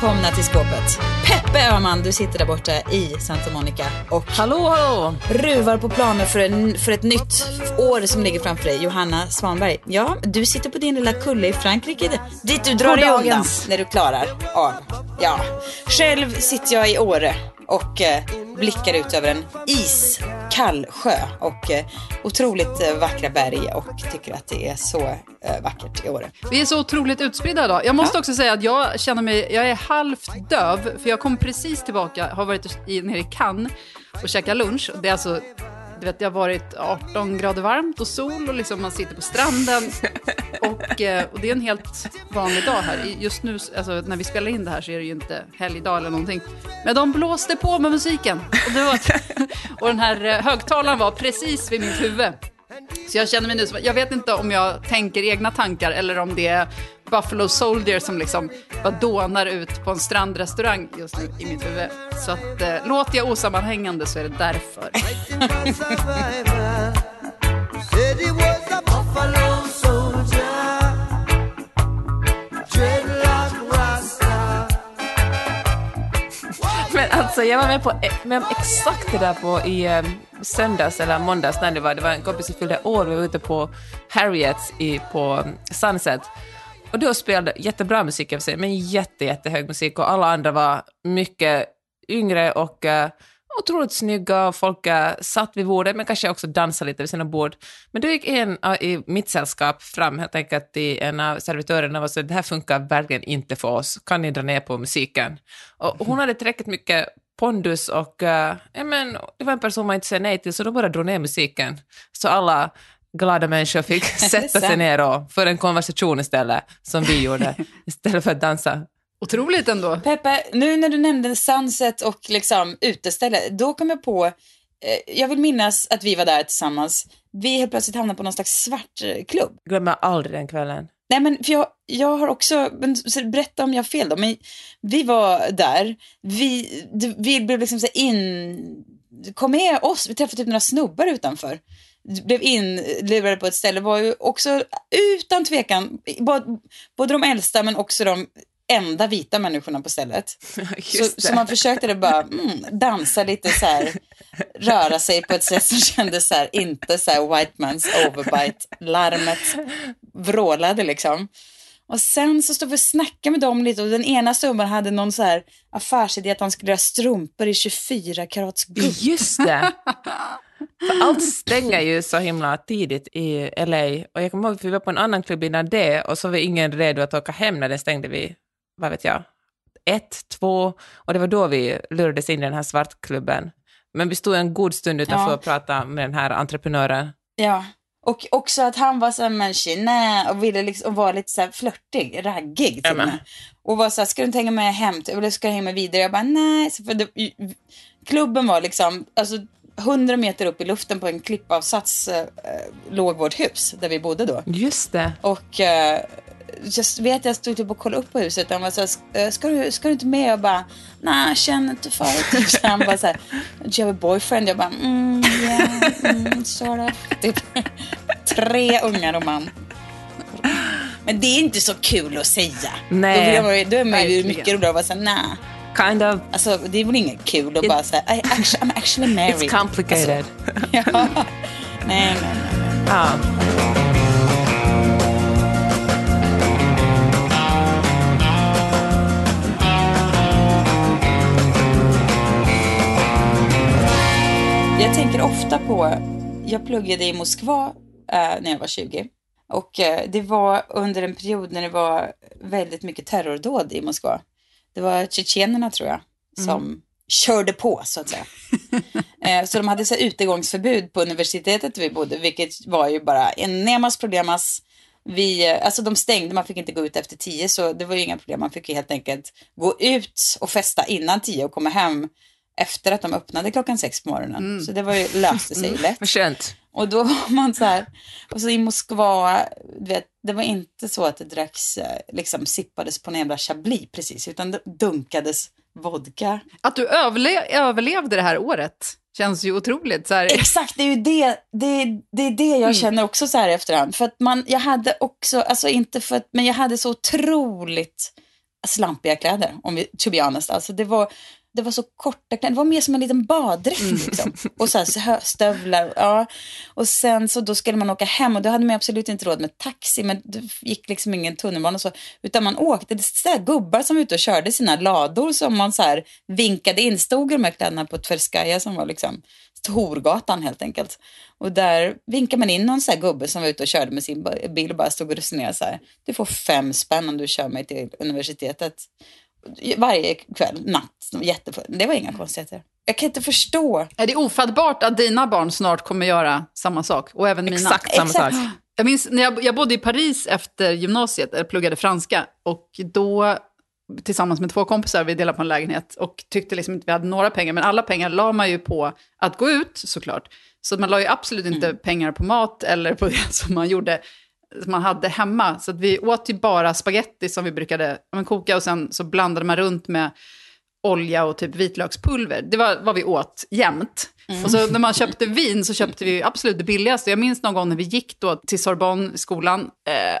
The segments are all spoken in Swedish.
Välkomna till skåpet. Peppe Örman, du sitter där borta i Santa Monica och hallå. Ruvar på planer för ett nytt år som ligger framför dig. Johanna Svanberg, ja, du sitter på din lilla kulle i Frankrike dit du drar dig undan när du klarar av. Ja. Själv sitter jag i Åre och blickar ut över en iskall sjö och otroligt vackra berg och tycker att det är så vackert i Åre. Vi är så otroligt utspridda idag. Jag måste också säga att jag känner mig, jag är halvt döv för jag kom precis tillbaka, har varit nere i Cannes och käkat lunch. Det är alltså, du vet, det har varit 18 grader varmt och sol och liksom man sitter på stranden och det är en helt vanlig dag här. Just nu, alltså, när vi spelar in det här så är det ju inte helgdag eller någonting. Men de blåste på med musiken och den här högtalaren var precis vid mitt huvud. Så jag känner mig nu som, jag vet inte om jag tänker egna tankar eller om det är Buffalo Soldiers som liksom bara dånar ut på en strandrestaurang just nu i mitt huvud. Så att låter jag osammanhängande så är det därför. Men alltså jag var med exakt det där på i söndags eller måndags när det var en kompis som fyllde år. Vi var ute på Harriets på Sunset. Och då spelade jättebra musik av sig, men jättehög musik. Och alla andra var mycket yngre och otroligt snygga. Folk satt vid bordet, men kanske också dansade lite vid sina bord. Men då gick en i mitt sällskap fram helt enkelt till en av servitörerna och sa, det här funkar verkligen inte för oss. Kan ni dra ner på musiken? Och hon hade tillräckligt mycket pondus och det var en person man inte säger nej till, så då bara drog ner musiken. Så alla glada människor fick sätta sig ner och för en konversation istället, som vi gjorde, istället för att dansa. Otroligt ändå. Peppe, nu när du nämnde Sunset och liksom uteställe, då kom jag på, jag vill minnas att vi var där tillsammans. Vi helt plötsligt hamnade på någon slags svart klubb. Glömmer aldrig den kvällen. Nej, men för jag har också, berätta om jag har fel då, men vi var där, vi blev liksom så kom med oss, vi träffade typ några snubbar utanför. Blev inlurade på ett ställe, var ju också utan tvekan både de äldsta men också de enda vita människorna på stället. Så man försökte det bara dansa lite så här, röra sig på ett sätt som kändes så här, inte så här white man's overbite, larmet vrålade liksom. Och sen så stod vi och snackade med dem lite och den ena snubben hade någon så här affärsidé att han skulle göra strumpor i 24 karats guld. Just det. För allt stänger ju så himla tidigt i LA. Och jag kommer ihåg att vi var på en annan klubb innan det. Och så var ingen redo att åka hem när det stängde vi, vad vet jag, 1, 2. Och det var då vi lurades in i den här svartklubben. Men vi stod en god stund utanför och pratade med den här entreprenören. Ja, och också att han var så här människa och ville liksom vara lite så här flörtig, raggig till mig. Och var så här, ska du inte hänga med hem? Eller ska jag hänga med vidare? Jag bara, nej. För klubben var liksom, alltså 100 meter upp i luften på en klippavsats låg vårt hus där vi bodde då. Just det. Och jag stod typ och kollade upp på huset och han var så här, ska du inte med? Jag bara, nej, känner inte för det. Så han bara så här, do you have a boyfriend? Jag bara, sorry. Typ 3 ungar och man. Men det är inte så kul att säga. Nej. Då är man ju mycket roligare och bara så här, nej. Kind of. Alltså, det är väl inget kul att bara säga I'm actually married. It's complicated. Alltså, ja. Nej. Jag tänker ofta på, jag pluggade i Moskva när jag var 20. Och det var under en period när det var väldigt mycket terrordåd i Moskva. Det var tjetjenerna, tror jag, som körde på, så att säga. Så de hade så utegångsförbud på universitetet vi bodde, vilket var ju bara enormas problemas. Alltså de stängde, man fick inte gå ut efter 10, så det var ju inga problem. Man fick ju helt enkelt gå ut och festa innan 10 och komma hem efter att de öppnade klockan 6 på morgonen. Mm. Så det var ju, löste sig lätt. Vad skönt. Och då var man så här, och så i Moskva, du vet, det var inte så att det dracks, liksom sippades på en jävla chablis precis, utan det dunkades vodka. Att du överlevde det här året känns ju otroligt. Så här. Exakt, det är ju det jag känner också så här efterhand. För att jag hade också, alltså inte för att, men jag hade så otroligt slampiga kläder, to be honest. Alltså det var så korta kläder, det var mer som en liten baddräkt liksom. Och så här stövlar, ja. Och sen så då skulle man åka hem, och då hade man absolut inte råd med taxi, men det gick liksom ingen tunnelbana så, utan man åkte, det så här gubbar som ute och körde sina lador som man så här vinkade in, stod de här kläderna på Tverskaya som var liksom Torgatan helt enkelt. Och där vinkade man in någon så här gubbe som var ute och körde med sin bil och bara stod och resonerade så här: du får 5 spänn om du kör mig till universitetet. Varje kväll, natt, jättefull. Det var inga konstigheter. Jag kan inte förstå. Är det ofattbart att dina barn snart kommer göra samma sak? Och även mina. Exakt samma sak. Jag minns när jag bodde i Paris efter gymnasiet, eller pluggade franska. Och då, tillsammans med 2 kompisar, vi delade på en lägenhet. Och tyckte liksom inte vi hade några pengar. Men alla pengar la man ju på att gå ut, såklart. Så man la ju absolut inte pengar på mat eller på det som man gjorde, som man hade hemma. Så att vi åt ju bara spaghetti som vi brukade koka, och sen så blandade man runt med olja och typ vitlökspulver. Det var vad vi åt jämt. Och så när man köpte vin så köpte vi absolut det billigaste. Jag minns någon gång när vi gick då till Sorbonne skolan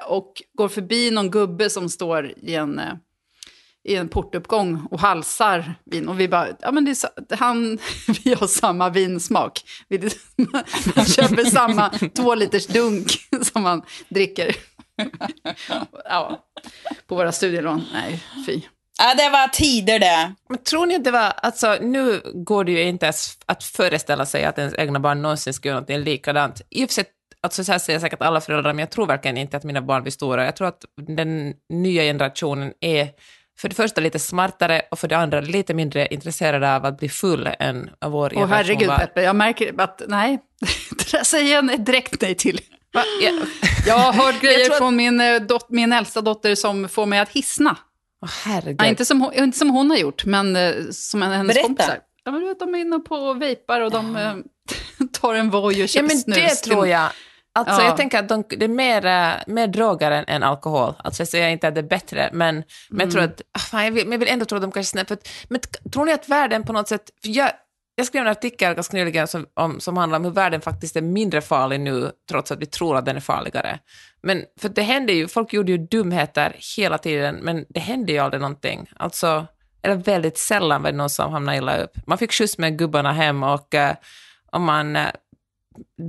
och går förbi någon gubbe som står i en portuppgång och halsar vin, och vi bara, ja men det är, vi har samma vinsmak. Man köper samma 2 liters dunk som man dricker. Ja, på våra studielån. Nej, fy. Ja, det var tider det. Men tror ni att det var, alltså nu går det ju inte ens att föreställa sig att ens egna barn någonsin skulle göra någonting likadant. I och för sig, alltså så här säger säkert alla föräldrar, men jag tror verkligen inte att mina barn blir stora. Jag tror att den nya generationen är för det första lite smartare och för det andra lite mindre intresserade av att bli full än av vår generation. Åh herregud Peppe, jag märker att nej, det där säger jag direkt nej till. Jag har hört grejer från min äldsta dotter som får mig att hissna. Åh herregud. Nej, inte som hon har gjort, men som hennes kompisar. Ja, men du vet, de är inne på vejpar och de tar en voj och köper snus. Ja, men det tror jag. Alltså jag tänker att det är mer droger än alkohol. Alltså jag säger inte att det är bättre, men jag tror att jag vill ändå tro att de kanske snäpp. Men tror ni att världen på något sätt, för jag skrev en artikel ganska nyligen som handlar om hur världen faktiskt är mindre farlig nu, trots att vi tror att den är farligare. Men för det händer ju, folk gjorde ju dumheter hela tiden, men det hände ju aldrig någonting. Alltså, eller väldigt sällan var det någon som hamnade illa upp. Man fick skjuts med gubbarna hem och man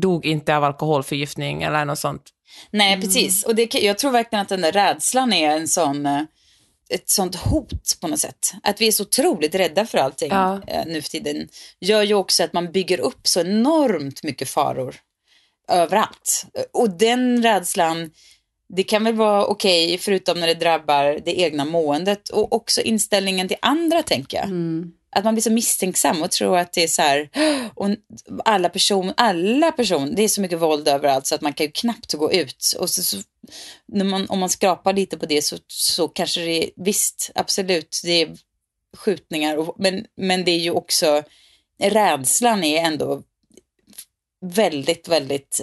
dog inte av alkoholförgiftning eller något sånt. Nej, precis. Och jag tror verkligen att den där rädslan är ett sånt hot på något sätt. Att vi är så otroligt rädda för allting nu för tiden. Gör ju också att man bygger upp så enormt mycket faror överallt. Och den rädslan, det kan väl vara okej, förutom när det drabbar det egna måendet och också inställningen till andra, tänker jag. Mm. Att man blir så misstänksam och tror att det är så här, och alla person, det är så mycket våld överallt så att man kan ju knappt gå ut. Och så om man skrapar lite på det så kanske det är, visst, absolut, det är skjutningar. Men det är ju också, rädslan är ändå väldigt, väldigt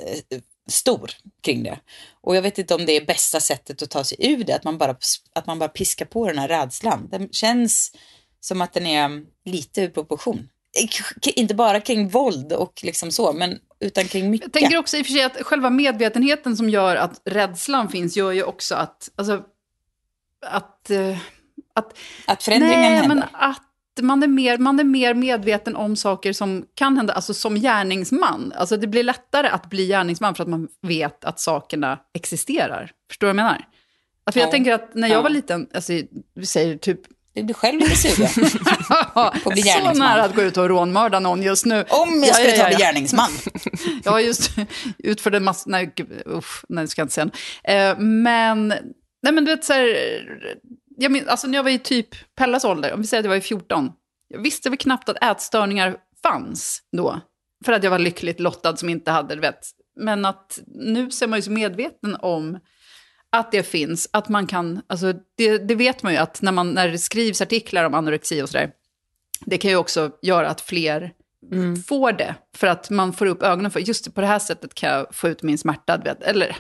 stor kring det. Och jag vet inte om det är bästa sättet att ta sig ur det, att man bara piskar på den här rädslan. Den känns som att den är lite ur proportion. Inte bara kring våld och liksom så, men utan kring mycket. Jag tänker också i och för sig att själva medvetenheten som gör att rädslan finns gör ju också att, alltså, att förändringen händer. Men att man är mer medveten om saker som kan hända, alltså som gärningsman. Alltså det blir lättare att bli gärningsman för att man vet att sakerna existerar. Förstår du vad jag menar? Alltså, jag tänker att när jag var liten, alltså vi säger typ, du blir själv lite sugen. Så nära att gå ut och rånmörda någon just nu. Om jag skulle ta begärningsman. Jag har just utfört en massa. Nej, ska jag inte säga. Men du vet så här, jag minns, alltså när jag var i typ Pellas ålder, om vi säger att jag var i 14. Jag visste väl knappt att ätstörningar fanns då. För att jag var lyckligt lottad som inte hade, du vet. Men att nu så är man ju så medveten om att det finns, att man kan, alltså det vet man ju att när det skrivs artiklar om anorexi och sådär, det kan ju också göra att fler får det, för att man får upp ögonen för, just på det här sättet kan jag få ut min smärta, eller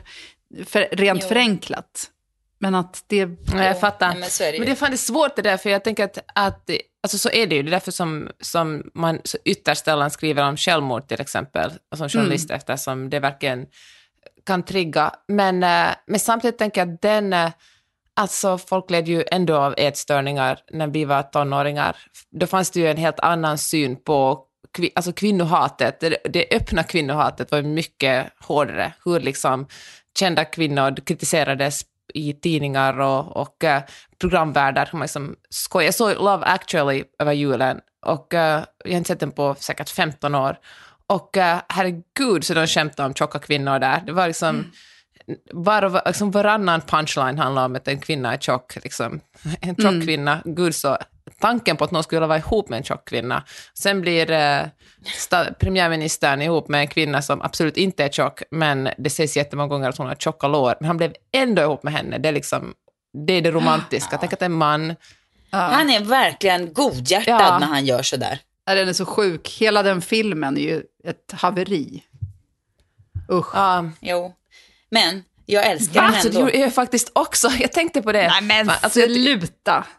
rent förenklat. Men att det... Nej, jag fattar. Nej, men så är det ju. Men det är fan det svårt det där, för jag tänker att alltså så är det ju. Det är därför som man så ytterst sällan skriver om självmord till exempel, som journalist, eftersom det verkligen kan trigga. Men samtidigt tänker jag att alltså folk led ju ändå av ätstörningar när vi var tonåringar. Då fanns det ju en helt annan syn på alltså kvinnohatet. Det öppna kvinnohatet var mycket hårdare. Hur liksom kända kvinnor kritiserades i tidningar och programvärdar. Man liksom skojar. Jag såg Love Actually över julen och jag har inte sett den på säkert 15 år. Och herregud så de skämtade om tjocka kvinnor där. Det var liksom... liksom varannan punchline handlar om att en kvinna är tjock, liksom. En tjock kvinna, gud så tanken på att någon skulle vara ihop med en tjock kvinna. Sen blir premiärministern ihop med en kvinna som absolut inte är tjock, men det sägs jättemånga gånger att hon har tjocka lår, men han blev ändå ihop med henne. Det är liksom, det är det romantiska. Tänk att en man han är verkligen godhjärtad när han gör så där. Den är så sjuk, hela den filmen är ju ett haveri. Usch. Jo. Men jag älskar den ändå. Alltså, det är faktiskt också, jag tänkte på det. Nej, men alltså,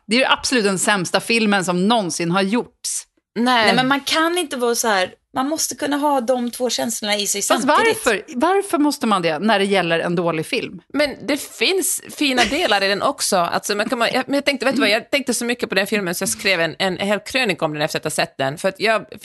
det är ju absolut den sämsta filmen som någonsin har gjorts. Nej, men man kan inte vara så här, man måste kunna ha de två känslorna i sig samtidigt. Varför måste man det när det gäller en dålig film? Men det finns fina delar i den också. Alltså, jag tänkte så mycket på den filmen så jag skrev en hel krönika om den efter att ha sett den. För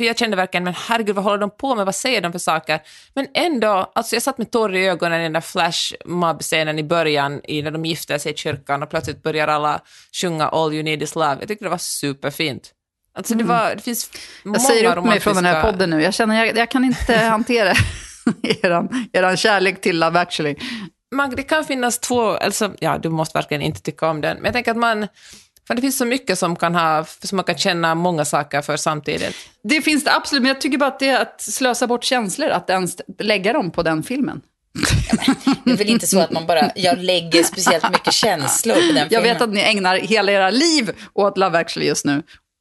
jag kände verkligen, men herregud, vad håller de på med? Vad säger de för saker? Men ändå, alltså jag satt med tårar i ögonen i den där flash-mob-scenen i början, när de gifter sig i kyrkan och plötsligt börjar alla sjunga All you need is love. Jag tyckte det var superfint. Alltså det finns många. Jag säger upp mig från den här podden nu. Jag känner jag kan inte hantera eran kärlek till Love Actually. Det kan finnas två, alltså, du måste verkligen inte tycka om den. Men jag tänker att för det finns så mycket som man kan känna många saker för samtidigt. Det finns det absolut, men jag tycker bara att det är att slösa bort känslor att ens lägga dem på den filmen. Det är väl inte så att man bara lägger speciellt mycket känslor på den filmen. Jag vet att ni ägnar hela era liv åt Love Actually just nu.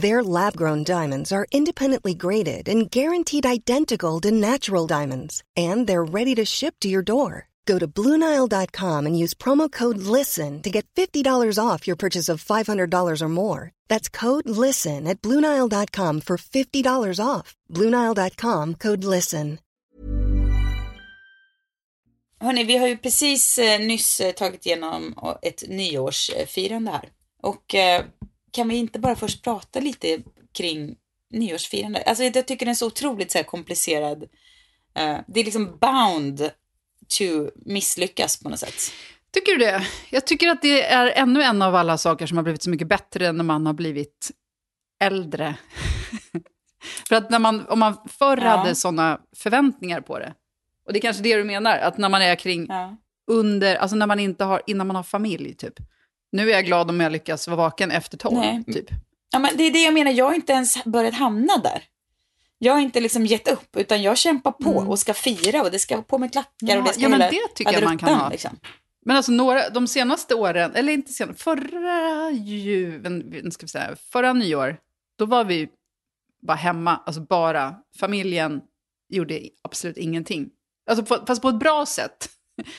Their lab-grown diamonds are independently graded and guaranteed identical to natural diamonds. And they're ready to ship to your door. Go to BlueNile.com and use promo code LISTEN to get $50 off your purchase of $500 or more. That's code LISTEN at BlueNile.com for $50 off. BlueNile.com, code LISTEN. Hörrni, vi har ju precis nyss tagit igenom ett nyårsfirande här. Och... kan vi inte bara först prata lite kring nyårsfirande? Alltså jag tycker det är så otroligt så här komplicerad. Det är liksom bound to misslyckas på något sätt. Tycker du det? Jag tycker att det är ännu en av alla saker som har blivit så mycket bättre när man har blivit äldre. För att om man förr hade sådana förväntningar på det. Och det är kanske det du menar. Att när man är kring under, alltså när man inte har, innan man har familj typ. Nu är jag glad om jag lyckas vara vaken efter 12 typ. Ja, men det är det jag menar. Jag har inte ens börjat hamna där. Jag har inte liksom gett upp, utan jag kämpar på och ska fira och det ska på med klackar och det ska men det tycker jag man kan ha. Liksom. Men alltså de senaste åren, eller inte senast, förra nyår, då var vi bara hemma, alltså bara familjen gjorde absolut ingenting. Alltså fast på ett bra sätt.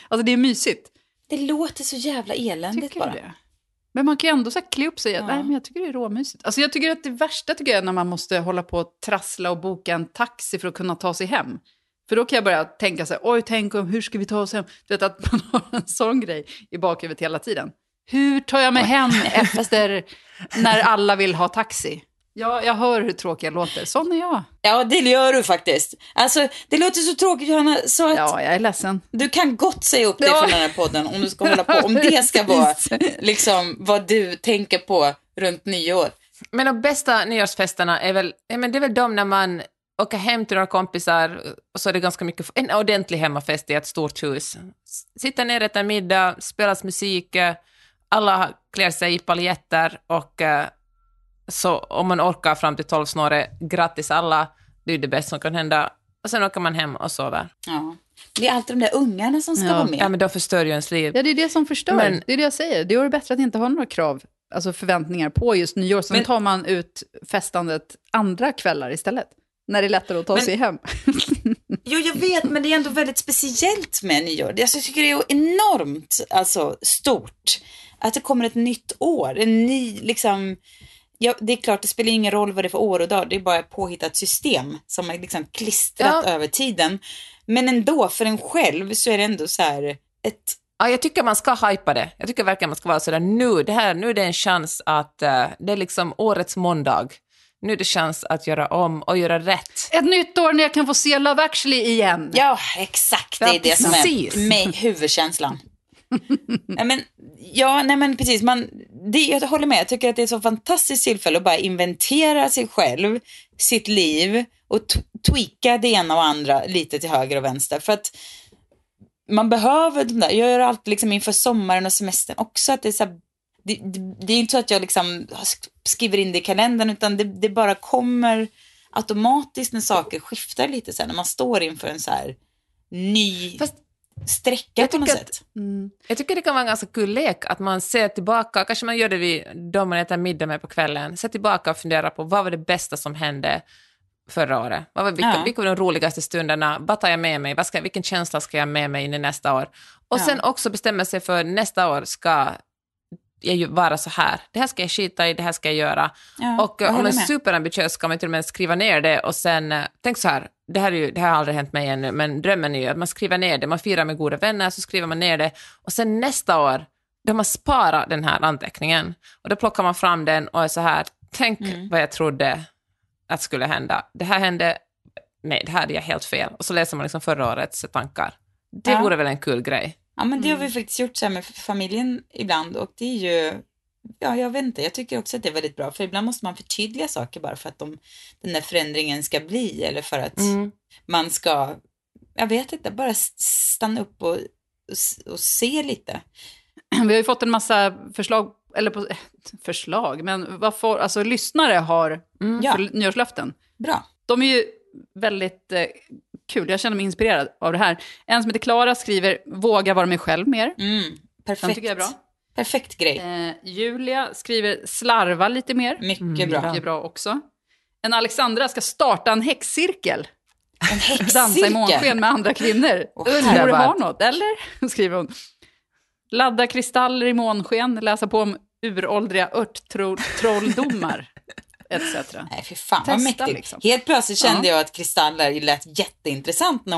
Alltså det är mysigt. Det låter så jävla eländigt bara. Det? Men man kan ju ändå så klä upp sig. Ja. Nej, men jag tycker det är råmysigt. Alltså jag tycker att det värsta tycker jag är när man måste hålla på och trassla och boka en taxi för att kunna ta sig hem. För då kan jag börja tänka så här, oj tänk om, hur ska vi ta oss hem? Du vet att man har en sån grej i bakhuvudet hela tiden. Hur tar jag mig hem efter när alla vill ha taxi? Ja, jag hör hur tråkig jag låter. Sån är jag. Ja, det gör du faktiskt. Alltså, det låter så tråkigt, Johanna. Så att ja, jag är ledsen. Du kan gott säga upp dig från den här podden om du ska hålla på. Om det ska vara liksom, vad du tänker på runt nyår. Men de bästa nyårsfesterna är väl, men det är väl de när man åker hem till några kompisar och så är det ganska mycket, en ordentlig hemmafest i ett stort hus. Sitta ner ett middag, spelas musik, alla klär sig i paljetter och så om man orkar fram till 12-snåret, grattis alla, det är det bästa som kan hända. Och sen åker man hem och sover. Ja. Det är alltid de där ungarna som ska vara med. Ja, men de förstör ju ens liv. Ja, det är det som förstör. Men det är det jag säger. Det är bättre att inte ha några krav, alltså förväntningar på just nyår. Sen tar man ut festandet andra kvällar istället. När det är lättare att ta sig hem. Jo, jag vet, men det är ändå väldigt speciellt med nyår. Alltså, jag tycker det är enormt alltså, stort. Att det kommer ett nytt år. En ny, liksom... Ja, det är klart, det spelar ingen roll vad det är för år och dag. Det är bara ett påhittat system som är liksom klistrat över tiden. Men ändå, för en själv så är det ändå så här ett... Ja, jag tycker man ska hypa det. Jag tycker verkligen man ska vara sådär, nu är det en chans att... det är liksom årets måndag. Nu är det chans att göra om och göra rätt. Ett nytt år när jag kan få se Love Actually igen. Ja, exakt. Det är det som är med huvudkänslan. Nej men precis. Jag håller med. Jag tycker att det är ett så fantastiskt tillfälle att bara inventera sig själv, sitt liv och tweaka det ena och andra lite till höger och vänster. För att man behöver de där. Jag gör allt liksom inför sommaren och semestern också. Att det är så här, det är inte så att jag liksom skriver in det i kalendern, utan det bara kommer automatiskt när saker skiftar lite så här, när man står inför en så här ny... Fast sträcka på något sätt. Jag tycker det kan vara en ganska kul lek att man ser tillbaka, kanske man gör det vid då man äter middag med på kvällen, ser tillbaka och funderar på vad var det bästa som hände förra året, vad var, vilka var de roligaste stunderna, vad tar jag med mig, vilken känsla ska jag med mig in i nästa år och sen också bestämma sig för nästa år ska jag ju vara så här, det här ska jag skita i, det här ska jag göra och om man är superambitiös ska man till och med skriva ner det och sen tänk så här, det här har aldrig hänt mig ännu, men drömmen är ju att man skriver ner det, man firar med goda vänner så skriver man ner det och sen nästa år då man sparar den här anteckningen och då plockar man fram den och är så här, tänk vad jag trodde att skulle hända, det här hände, nej det här hade jag helt fel och så läser man liksom förra årets tankar. Det vore väl en kul grej. Ja, men det har vi faktiskt gjort så här med familjen ibland och det är ju, jag vet inte, jag tycker också att det är väldigt bra för ibland måste man förtydliga saker bara för att den där förändringen ska bli eller för att man ska, jag vet inte, bara stanna upp och se lite. Vi har ju fått en massa förslag, eller på, förslag, men varför, alltså lyssnare har nyårslöften. Bra. De är ju väldigt... kul, jag känner mig inspirerad av det här. En som heter Klara skriver, våga vara mig själv mer. Perfekt. Den tycker jag är bra. Perfekt grej. Julia skriver, slarva lite mer. Mycket bra också. En Alexandra ska starta en häxcirkel. En häxcirkel? Dansa i månsken med andra kvinnor. Undrar du har något, eller? Skriver hon. Ladda kristaller i månsken, läsa på om uråldriga örttrolldomar. Etc. Nej, för fan, vad mäktigt. Liksom. Helt plötsligt kände jag att kristaller lät jätteintressant när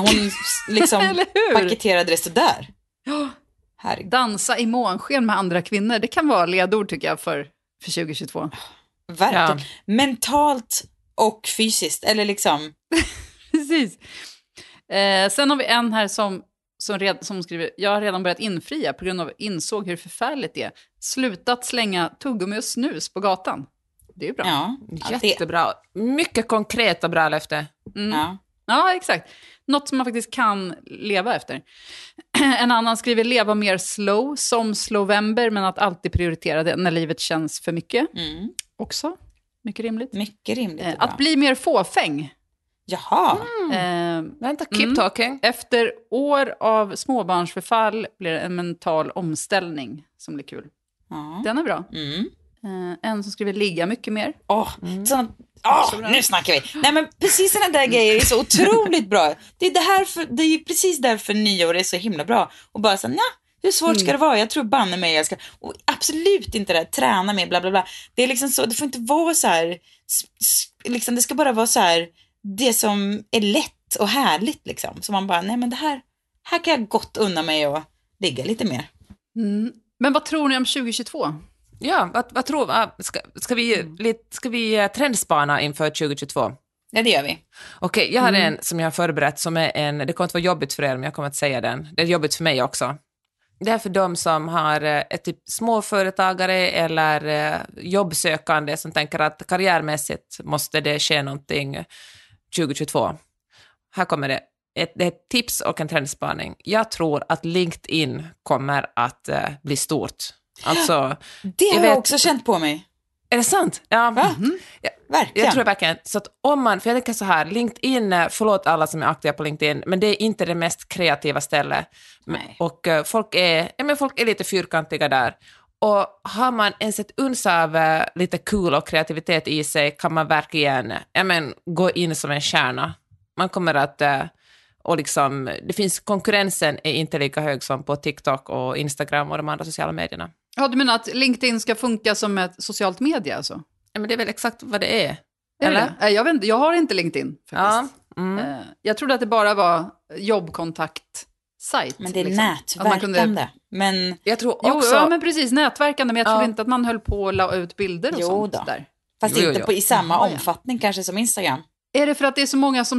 hon liksom paketerade det så där. Ja. Dansa i månsken med andra kvinnor. Det kan vara ledord tycker jag för 2022. Verkligen. Ja. Mentalt och fysiskt eller liksom. Precis. Sen har vi en här som skriver, jag har redan börjat infria på grund av insåg hur förfärligt det är. Slutat slänga tuggummi och snus på gatan. Det är bra. Ja, jättebra. Mycket konkret och bra löfte. Ja, exakt. Något som man faktiskt kan leva efter. En annan skriver leva mer slow, som Slovember, men att alltid prioritera det när livet känns för mycket. Också. Mycket rimligt. Att bli mer fåfäng. Jaha. Vänta, keep talking. Efter år av småbarnsförfall blir det en mental omställning som blir kul. Ja. Den är bra. En som skriver ligga mycket mer. Nu snackar vi. Nej, men precis den där grejen är så otroligt bra. Det är ju precis därför nyår är så himla bra. Och bara så, Hur svårt ska det vara? Jag tror banne mig jag ska. Och absolut inte det här, träna med bla bla bla. Det är liksom så, det får inte vara så här liksom, det ska bara vara så här det som är lätt och härligt liksom. Så man bara, nej men det här kan jag gott unna mig och ligga lite mer. Mm. Men vad tror ni om 2022? Ja, vad tror vi? Ska vi trendspana inför 2022? Ja, det gör vi. Okej, jag har en som jag har förberett som är en, det kommer inte vara jobbigt för er men jag kommer att säga den. Det är jobbigt för mig också. Det är för de som har ett typ småföretagare eller jobbsökande som tänker att karriärmässigt måste det ske någonting 2022. Här kommer det. Ett tips och en trendspaning. Jag tror att LinkedIn kommer att bli stort. Alltså, det har jag också känt på mig. Är det sant? Ja. Mm-hmm. Jag tror verkligen. Så att om man, för jag tänker så här, LinkedIn, förlåt alla som är aktiva på LinkedIn, men det är inte det mest kreativa stället. Nej. Och folk är lite fyrkantiga där. Och har man ens ett uns av lite kul och kreativitet i sig kan man verkligen gå in som en kärna. Man kommer att... Och liksom, det finns, konkurrensen är inte lika hög som på TikTok och Instagram och de andra sociala medierna. Ja, du menar att LinkedIn ska funka som ett socialt medie alltså? Ja, men det är väl exakt vad det är. Eller? Det? Jag vet inte, jag har inte LinkedIn faktiskt. Ja, jag trodde att det bara var jobbkontaktsajt. Men det är liksom nätverkande. Men jag tror också... Jo, ja, men precis, nätverkande. Men jag tror inte att man höll på att la ut bilder och sånt där. Fast inte på, i samma omfattning kanske som Instagram. Är det för att det är så många som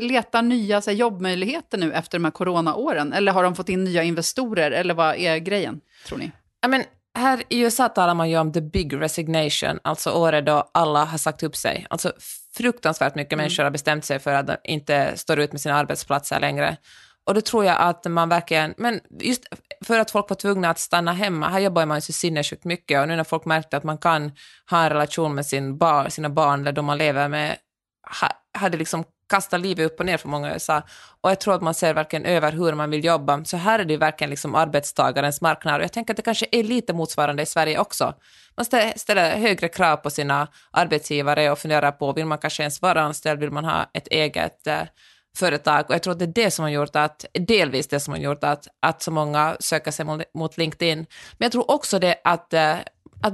letar nya så här, jobbmöjligheter nu efter de här coronaåren? Eller har de fått in nya investorer? Eller vad är grejen, tror ni? Ja, men här i USA talar man ju om the big resignation. Alltså året då alla har sagt upp sig. Alltså fruktansvärt mycket människor har bestämt sig för att de inte står ut med sina arbetsplatser längre. Och då tror jag att man verkligen... Men just för att folk var tvungna att stanna hemma. Här jobbar man ju så sinnessjukt mycket. Och nu när folk märkte att man kan ha en relation med sina barn eller de man lever med, hade liksom kastat livet upp och ner för många USA. Och jag tror att man ser verkligen över hur man vill jobba. Så här är det verkligen liksom arbetstagarens marknad. Och jag tänker att det kanske är lite motsvarande i Sverige också. Man ställer högre krav på sina arbetsgivare och funderar på, vill man kanske ens vara anställd? Vill man ha ett eget företag? Och jag tror att det är det som har gjort att, delvis det som har gjort att så många söker sig mot LinkedIn. Men jag tror också det att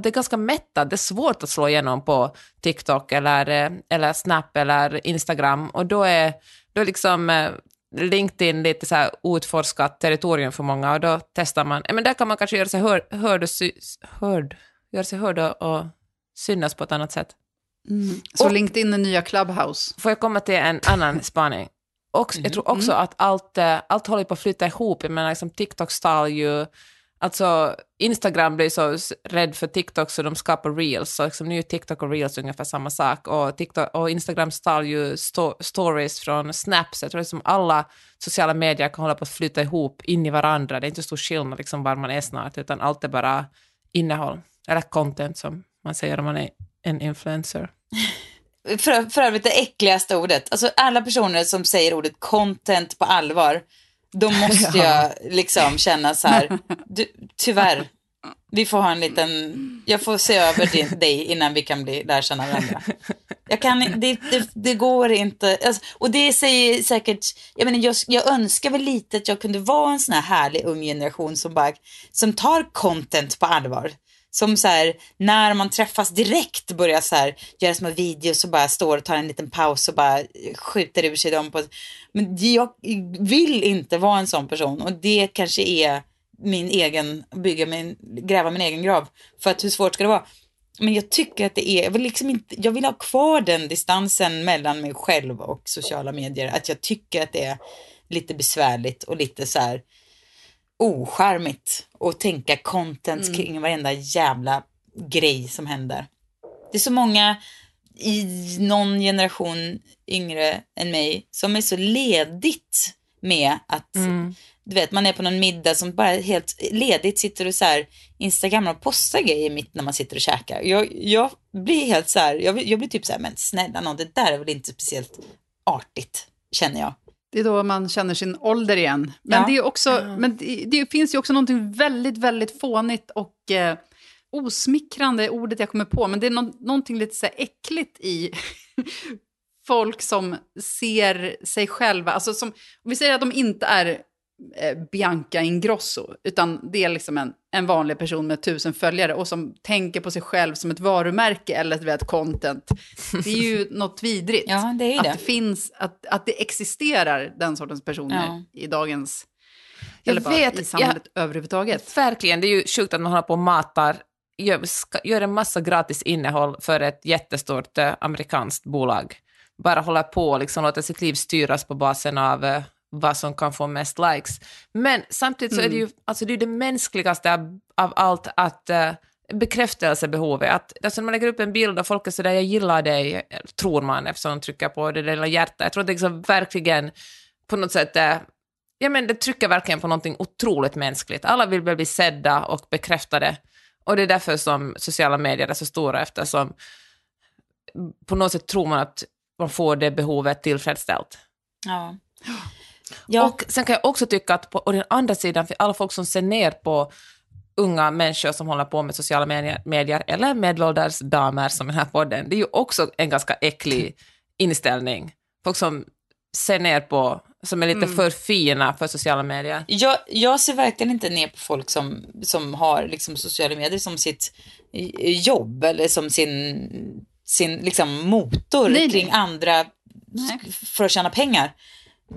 det är ganska mättat, det är svårt att slå igenom på TikTok eller Snap eller Instagram. Och då är liksom LinkedIn lite så här utforskat territorium för många. Och då testar man, men där kan man kanske göra sig hörd och synas på ett annat sätt. Mm. Så och, LinkedIn är nya Clubhouse. Får jag komma till en annan spaning? Och, jag tror också att allt håller på att flytta ihop. Jag menar, liksom TikTok stal ju... Alltså Instagram blir så rädd för TikTok så de skapar Reels. Så liksom, nu är TikTok och Reels ungefär samma sak. Och, TikTok, och Instagram stal ju stories från Snaps. Jag tror liksom alla sociala medier kan hålla på att flytta ihop in i varandra. Det är inte stor skillnad liksom var man är snart, utan allt är bara innehåll. Eller content som man säger om man är en influencer. För övrigt det äckligaste ordet. Alltså alla personer som säger ordet content på allvar, då måste jag liksom känna så här, tyvärr vi får ha en liten, jag får se över dig innan vi kan bli där känna varandra. Jag kan det går inte alltså, och det säger säkert jag önskar väl lite att jag kunde vara en sån här härlig ung generation som tar content på allvar. Som så här, när man träffas direkt börjar så här, göra små videos och bara står och tar en liten paus och bara skjuter ur sig dem på. Men jag vill inte vara en sån person, och det kanske är min egen, gräva min egen grav, för att hur svårt ska det vara? Men jag tycker att det är, jag vill ha kvar den distansen mellan mig själv och sociala medier, att jag tycker att det är lite besvärligt och lite så här oskärmigt och tänka content kring varenda jävla grej som händer. Det är så många i någon generation yngre än mig som är så ledigt med att du vet, man är på någon middag som bara helt ledigt sitter och så här Instagram och postar grejer mitt när man sitter och käkar. Jag blir helt så här, jag blir typ så här, men snälla någon, det där är väl inte speciellt artigt, känner jag. Det är då man känner sin ålder igen. Men det är också, men det finns ju också någonting väldigt, väldigt fånigt och osmickrande, ordet jag kommer på. Men det är någonting lite så här äckligt i folk som ser sig själva. Alltså som, om vi säger att de inte är Bianca Ingrosso, utan det är liksom en vanlig person med 1000 följare och som tänker på sig själv som ett varumärke eller ett content. Det är ju något vidrigt. Ja, det är det. Att det finns, att det existerar den sortens personer i dagens, eller bara i samhället överhuvudtaget. Verkligen, det är ju sjukt att man håller på och matar, gör en massa gratis innehåll för ett jättestort amerikanskt bolag. Bara håller på och liksom låter sitt liv styras på basen av vad som kan få mest likes. Men samtidigt så är det ju alltså det är det mänskligaste av allt, att bekräftelsebehovet. Att, alltså när man lägger upp en bild och folk är sådär, jag gillar dig, tror man, eftersom de trycker på det lilla hjärtat. Jag tror att det liksom verkligen på något sätt ja, men det trycker verkligen på någonting otroligt mänskligt. Alla vill bli sedda och bekräftade. Och det är därför som sociala medier är så stora, eftersom på något sätt tror man att man får det behovet tillfredsställt. Ja. Ja. Och sen kan jag också tycka att på den andra sidan, för alla folk som ser ner på unga människor som håller på med sociala medier eller medelålders damer som den här podden, det är ju också en ganska äcklig inställning. Folk som ser ner på, som är lite för fina för sociala medier. Jag ser verkligen inte ner på folk som har liksom sociala medier som sitt jobb eller som sin liksom motor kring andra för att tjäna pengar.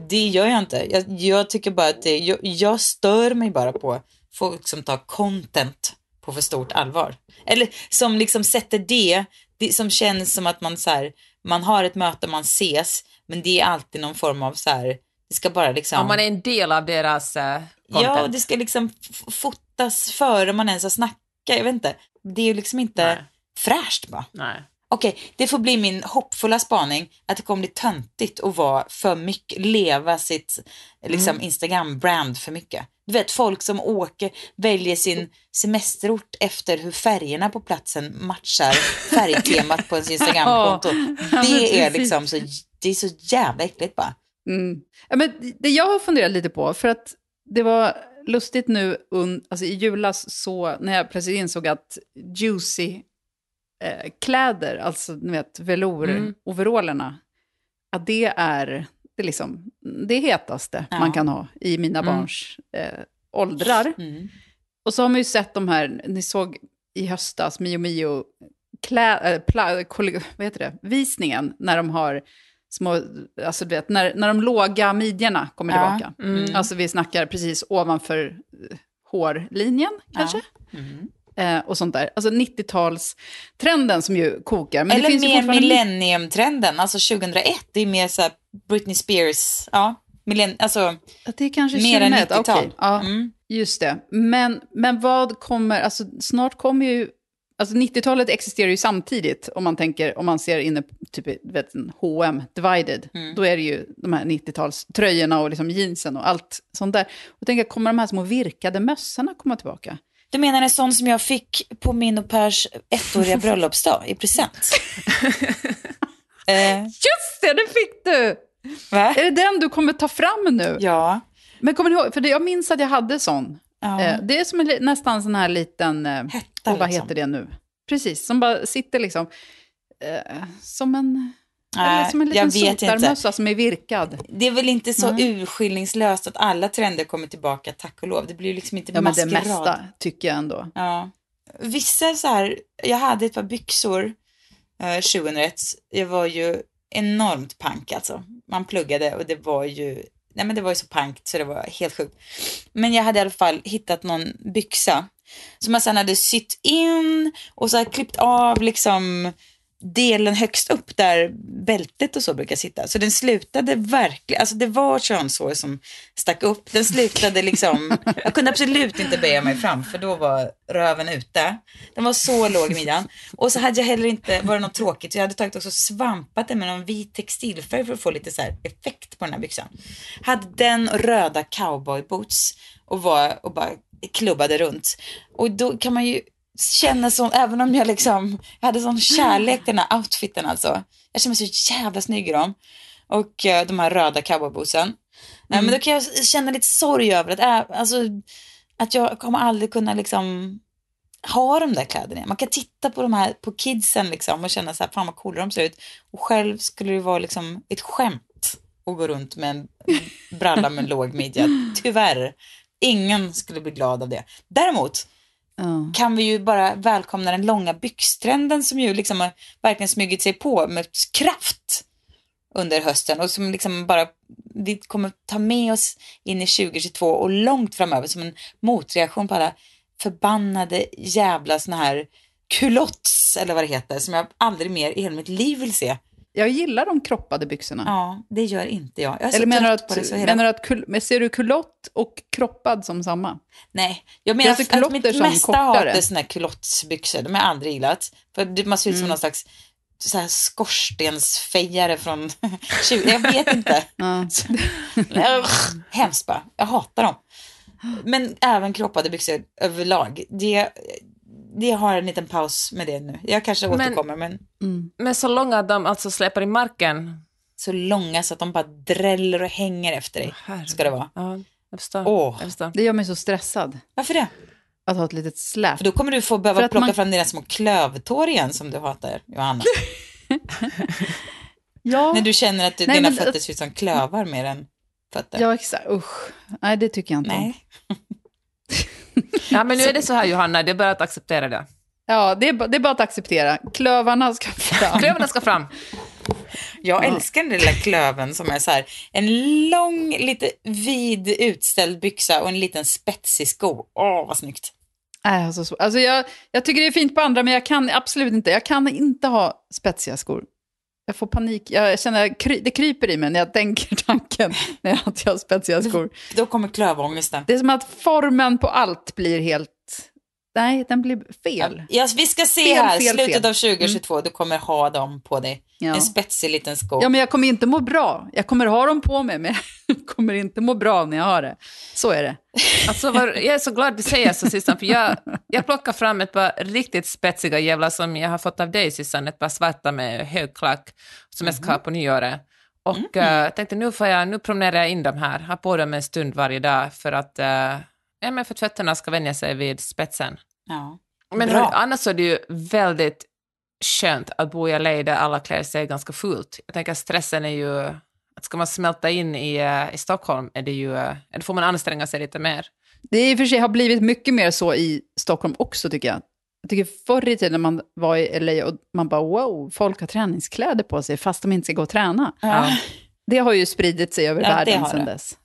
Det gör jag inte. Jag tycker bara att jag stör mig bara på folk som tar content på för stort allvar. Eller som liksom sätter det som känns som att man så här, man har ett möte, man ses, men det är alltid någon form av så här, det ska bara liksom... Ja, man är en del av deras content. Ja, det ska liksom fotas före man ens har snackat, jag vet inte. Det är ju liksom inte fräscht bara. Nej. Okej, det får bli min hoppfulla spaning att det kommer bli töntigt att vara för mycket, leva sitt liksom Instagram-brand för mycket. Du vet, folk som väljer sin semesterort efter hur färgerna på platsen matchar färgtemat på ens Instagram-konto. Det är liksom så, det är så jävla äckligt bara. Ja, men det jag har funderat lite på, för att det var lustigt nu alltså i julas, så när jag precis insåg att Juicy kläder, alltså ni vet velour-overallerna, att det är liksom det hetaste man kan ha i mina barns åldrar. Och så har man ju sett de här, ni såg i höstas Mio vad heter det? Visningen, när de har små, alltså du vet, när de låga midjorna kommer tillbaka. Alltså vi snackar precis ovanför hårlinjen kanske. Och sånt där. Alltså 90-talstrenden som ju kokar. Men eller det finns mer millenniumtrenden. Alltså 2001, det är mer så här Britney Spears. Ja, alltså det är kanske mer än 90-tal. Okay. Ja, just det. Men vad kommer, alltså snart kommer ju, alltså 90-talet existerar ju samtidigt. Om man ser inne typ H&M Divided, då är det ju de här 90-talströjorna och liksom jeansen och allt sånt där. Och tänker, kommer de här små virkade mössorna komma tillbaka? Du menar en sån som jag fick på min och Pers ettåriga bröllopsdag i present? Just det fick du! Va? Är det den du kommer ta fram nu? Ja. Men kommer ni ihåg, för jag minns att jag hade sån. Ja. Det är som nästan sån här liten... Hetta, vad heter det nu? Precis, som bara sitter liksom... som en liten sotarmössa som är virkad. Det är väl inte så urskillningslöst att alla trender kommer tillbaka, tack och lov. Det blir liksom inte maskerad. Men det mesta tycker jag ändå. Ja. Vissa så här, jag hade ett par byxor 2001. Jag var ju enormt punk alltså. Man pluggade och det var ju, nej men det var ju så punkt så det var helt sjukt. Men jag hade i alla fall hittat någon byxa som jag sen hade sytt in och så här klippt av liksom delen högst upp där bältet och så brukar sitta. Så den slutade verkligen, alltså det var ett könshår som stack upp. Den slutade liksom, jag kunde absolut inte böja mig fram för då var röven ute. Den var så låg i midjan. Och så hade jag heller inte, var det något tråkigt, så jag hade tagit också svampat den med någon vit textilfärg för att få lite så här effekt på den här byxan. Hade den röda cowboyboots och bara klubbade runt. Och då kan man ju känner som, även om jag liksom hade sån kärlek till den här outfiten alltså. Jag känner mig så jävla snygg i dem. Och de här röda cowboybosen. Nej, men då kan jag känna lite sorg över att jag kommer aldrig kunna liksom ha de där kläderna. Man kan titta på de här, på kidsen liksom och känna så här, fan vad coola de ser ut. Och själv skulle det vara liksom ett skämt och gå runt med en bralla med en låg midja. Tyvärr. Ingen skulle bli glad av det. Däremot kan vi ju bara välkomna den långa byxtrenden som ju liksom har verkligen smugit sig på med kraft under hösten och som liksom bara vi kommer ta med oss in i 2022 och långt framöver som en motreaktion på alla förbannade jävla såna här culottes eller vad det heter som jag aldrig mer i hela mitt liv vill se. Jag gillar de kroppade byxorna. Ja, det gör inte jag. Eller menar du att ser du kulott och kroppad som samma? Nej, jag menar att mitt mesta hatar såna här kulottsbyxor. De har jag aldrig gillat. För man ser ut som någon slags så här skorstensfejare från 20. Jag vet inte. Hemskt bara. Jag hatar dem. Men även kroppade byxor överlag. Det har en liten paus med det nu. Jag kanske återkommer, men så långa att de alltså släpar i marken. Så långa så att de bara dräller och hänger efter dig. Ska det vara. Ja, jag förstår. Det gör mig så stressad. Varför det? Att ha ett litet släp. För då kommer du få behöva plocka fram dina små klövtår igen som du hatar, Johanna. Ja. När du känner att dina fötter ser ut som klövar mer än fötter. Ja, exakt. Usch. Nej, det tycker jag inte. Nej. Ja, men nu är det så här, Johanna, det är bara att acceptera det. Ja, det är bara att acceptera. Klövarna ska fram. Jag älskar den lilla klöven som är så här en lång, lite vid utställd byxa och en liten spetsig sko. Åh, vad snyggt. Alltså jag tycker det är fint på andra, men jag kan absolut inte. Jag kan inte ha spetsiga skor. Jag får panik. Jag känner det kryper i mig när jag tänker tanken när jag har spetsiga skor. Då kommer klövångesten. Det är som att formen på allt blir helt... Nej, den blir fel. Ja, vi ska se slutet av 2022. Du kommer ha dem på dig. Ja. En spetsig liten sko. Ja, men jag kommer inte må bra. Jag kommer ha dem på mig, men jag kommer inte må bra när jag har det. Så är det. Alltså, jag är så glad att du säger så, Sissan. För jag plockar fram ett par riktigt spetsiga jävlar som jag har fått av dig, Sissan. Ett par svarta med högklack som jag ska ha på nyåret. Och tänkte, nu promenerar jag in dem här. Har på dem en stund varje dag för att... men för fötterna ska vänja sig vid spetsen. Ja. Men annars är det ju väldigt skönt att bo i LA där alla klär sig ganska fullt. Jag tänker att stressen är ju... Att ska man smälta in i Stockholm är det ju... Då får man anstränga sig lite mer. Det är i och för sig har blivit mycket mer så i Stockholm också, tycker jag. Jag tycker förr i tiden när man var i LA och man bara folk har träningskläder på sig fast de inte ska gå och träna. Ja. Det har ju spridit sig över världen sedan dess.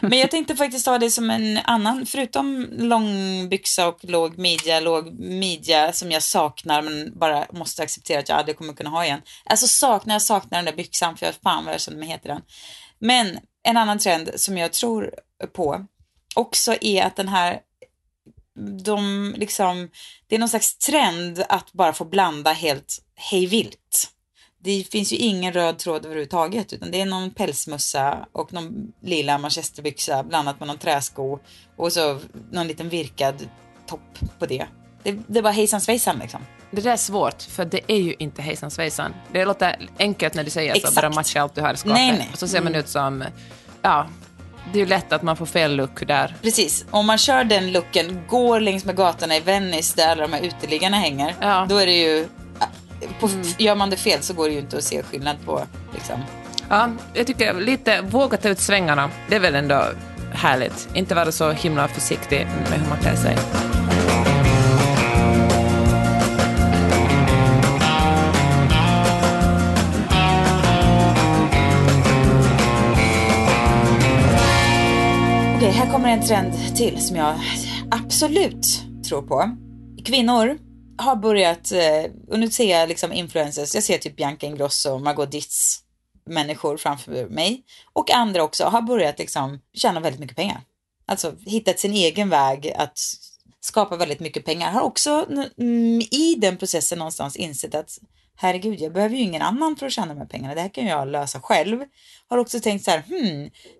Men jag tänkte faktiskt ha det som en annan, förutom lång byxa och låg midja som jag saknar men bara måste acceptera att jag aldrig kommer kunna ha igen. Alltså jag saknar den där byxan för jag fan vad jag känner mig heter den. Men en annan trend som jag tror på också är att den här det är någon slags trend att bara få blanda helt hejvilt. Det finns ju ingen röd tråd överhuvudtaget utan det är någon pälsmössa och någon lila manchesterbyxa blandat med någon träsko och så någon liten virkad topp på det. Det är bara hejsan svejsan liksom. Det där är svårt för det är ju inte hejsan svejsan. Det låter enkelt när du säger exakt. Så bara matcha allt du har i skapet. Nej. Och så ser man ut som det är ju lätt att man får fel look där. Precis, om man kör den looken går längs med gatorna i Venice där alla de här uteliggarna hänger då är det ju gör man det fel så går det ju inte att se skillnad på liksom. Ja, jag tycker lite våga ta ut svängarna. Det är väl ändå härligt. Inte vara så himla försiktig med hur man klär sig. Okej, här kommer en trend till som jag absolut tror på. Kvinnor har börjat, och nu ser jag liksom influencers, jag ser typ Bianca Ingrosso och Margot Ditts människor framför mig och andra också har börjat liksom tjäna väldigt mycket pengar, alltså hittat sin egen väg att skapa väldigt mycket pengar, har också i den processen någonstans insett att herregud, jag behöver ju ingen annan för att tjäna de här pengarna, det här kan jag lösa själv, har också tänkt så här,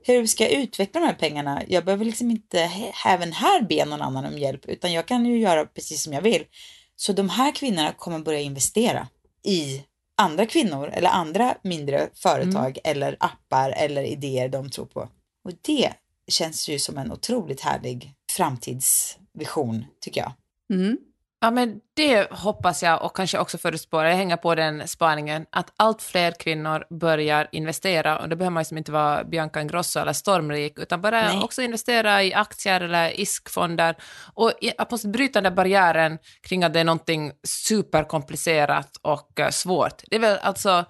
hur ska jag utveckla de här pengarna, jag behöver liksom inte även här be någon annan om hjälp utan jag kan ju göra precis som jag vill. Så de här kvinnorna kommer börja investera i andra kvinnor eller andra mindre företag eller appar eller idéer de tror på. Och det känns ju som en otroligt härlig framtidsvision tycker jag. Mm. Ja, men det hoppas jag och kanske också förutspårar. Jag hänger på den spaningen att allt fler kvinnor börjar investera, och det behöver man liksom inte vara Bianca Ingrosso eller stormrik, utan bara också investera i aktier eller ISK-fonder och bryta den där barriären kring att det är någonting superkomplicerat och svårt. Det är väl alltså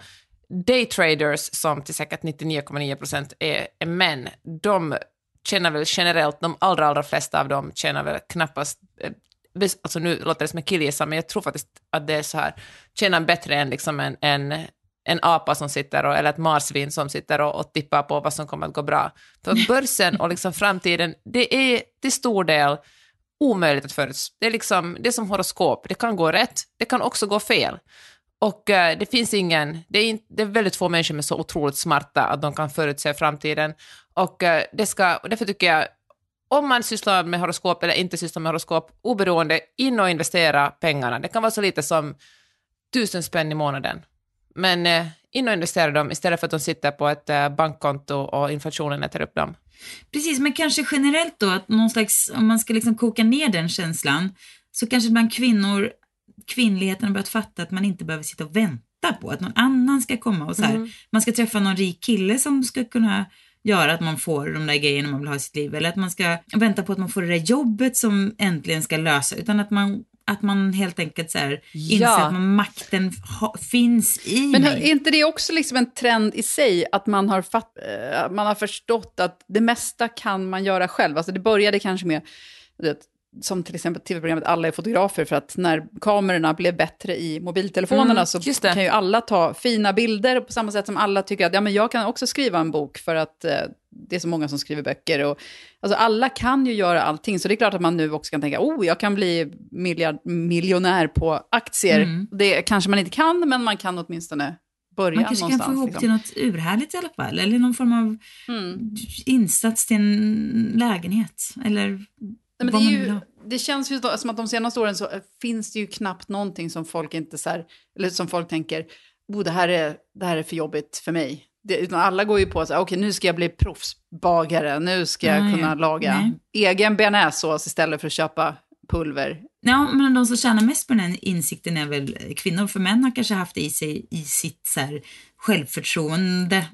daytraders som till säkert 99,9% är män. De tjänar väl generellt, de allra flesta av dem tjänar väl knappast... Alltså nu låter det som en killgissa, men jag tror faktiskt att det är så här, tjänar bättre än liksom en apa som sitter eller ett marsvin som sitter och tippar på vad som kommer att gå bra. För börsen och liksom framtiden, det är till stor del omöjligt att förutspå. Det är liksom, det är som horoskop, det kan gå rätt, det kan också gå fel. Och det finns ingen, det är väldigt få människor som är så otroligt smarta att de kan förutse framtiden. Och därför tycker jag, om man sysslar med horoskop eller inte sysslar med horoskop, oberoende, in och investera pengarna. Det kan vara så lite som 1000 spänn i månaden. Men in och investera dem istället för att de sitter på ett bankkonto och inflationen äter upp dem. Precis, men kanske generellt då, att någon slags, om man ska liksom koka ner den känslan, så kanske bland kvinnor, kvinnligheten har börjat fatta att man inte behöver sitta och vänta på att någon annan ska komma och så här. Man ska träffa någon rik kille som ska kunna... göra att man får de där grejerna man vill ha i sitt liv, eller att man ska vänta på att man får det där jobbet som äntligen ska lösa, utan att man helt enkelt så här inser att makten finns i mig. Men är inte det också liksom en trend i sig, att man har förstått att det mesta kan man göra själv? Alltså det började kanske med, som till exempel tv-programmet Alla är fotografer, för att när kamerorna blev bättre i mobiltelefonerna så kan ju alla ta fina bilder, på samma sätt som alla tycker att ja, men jag kan också skriva en bok för att det är så många som skriver böcker, och alltså alla kan ju göra allting, så det är klart att man nu också kan tänka, jag kan bli miljonär på aktier. Det kanske man inte kan, men man kan åtminstone börja någonstans. Man kanske kan få ihop till något urhärligt i alla fall, eller någon form av insats till en lägenhet, eller... Nej, men det känns ju som att de senaste åren så finns det ju knappt någonting som folk inte så här, eller som folk tänker, det här är för jobbigt för mig. Utan alla går ju på så här, okej, nu ska jag bli proffsbagare, nu ska jag kunna laga egen bearnaisesås istället för att köpa pulver. Ja, men de som tjänar mest på den här insikten är väl kvinnor, för män har kanske haft i sig i sitt så här självförtroende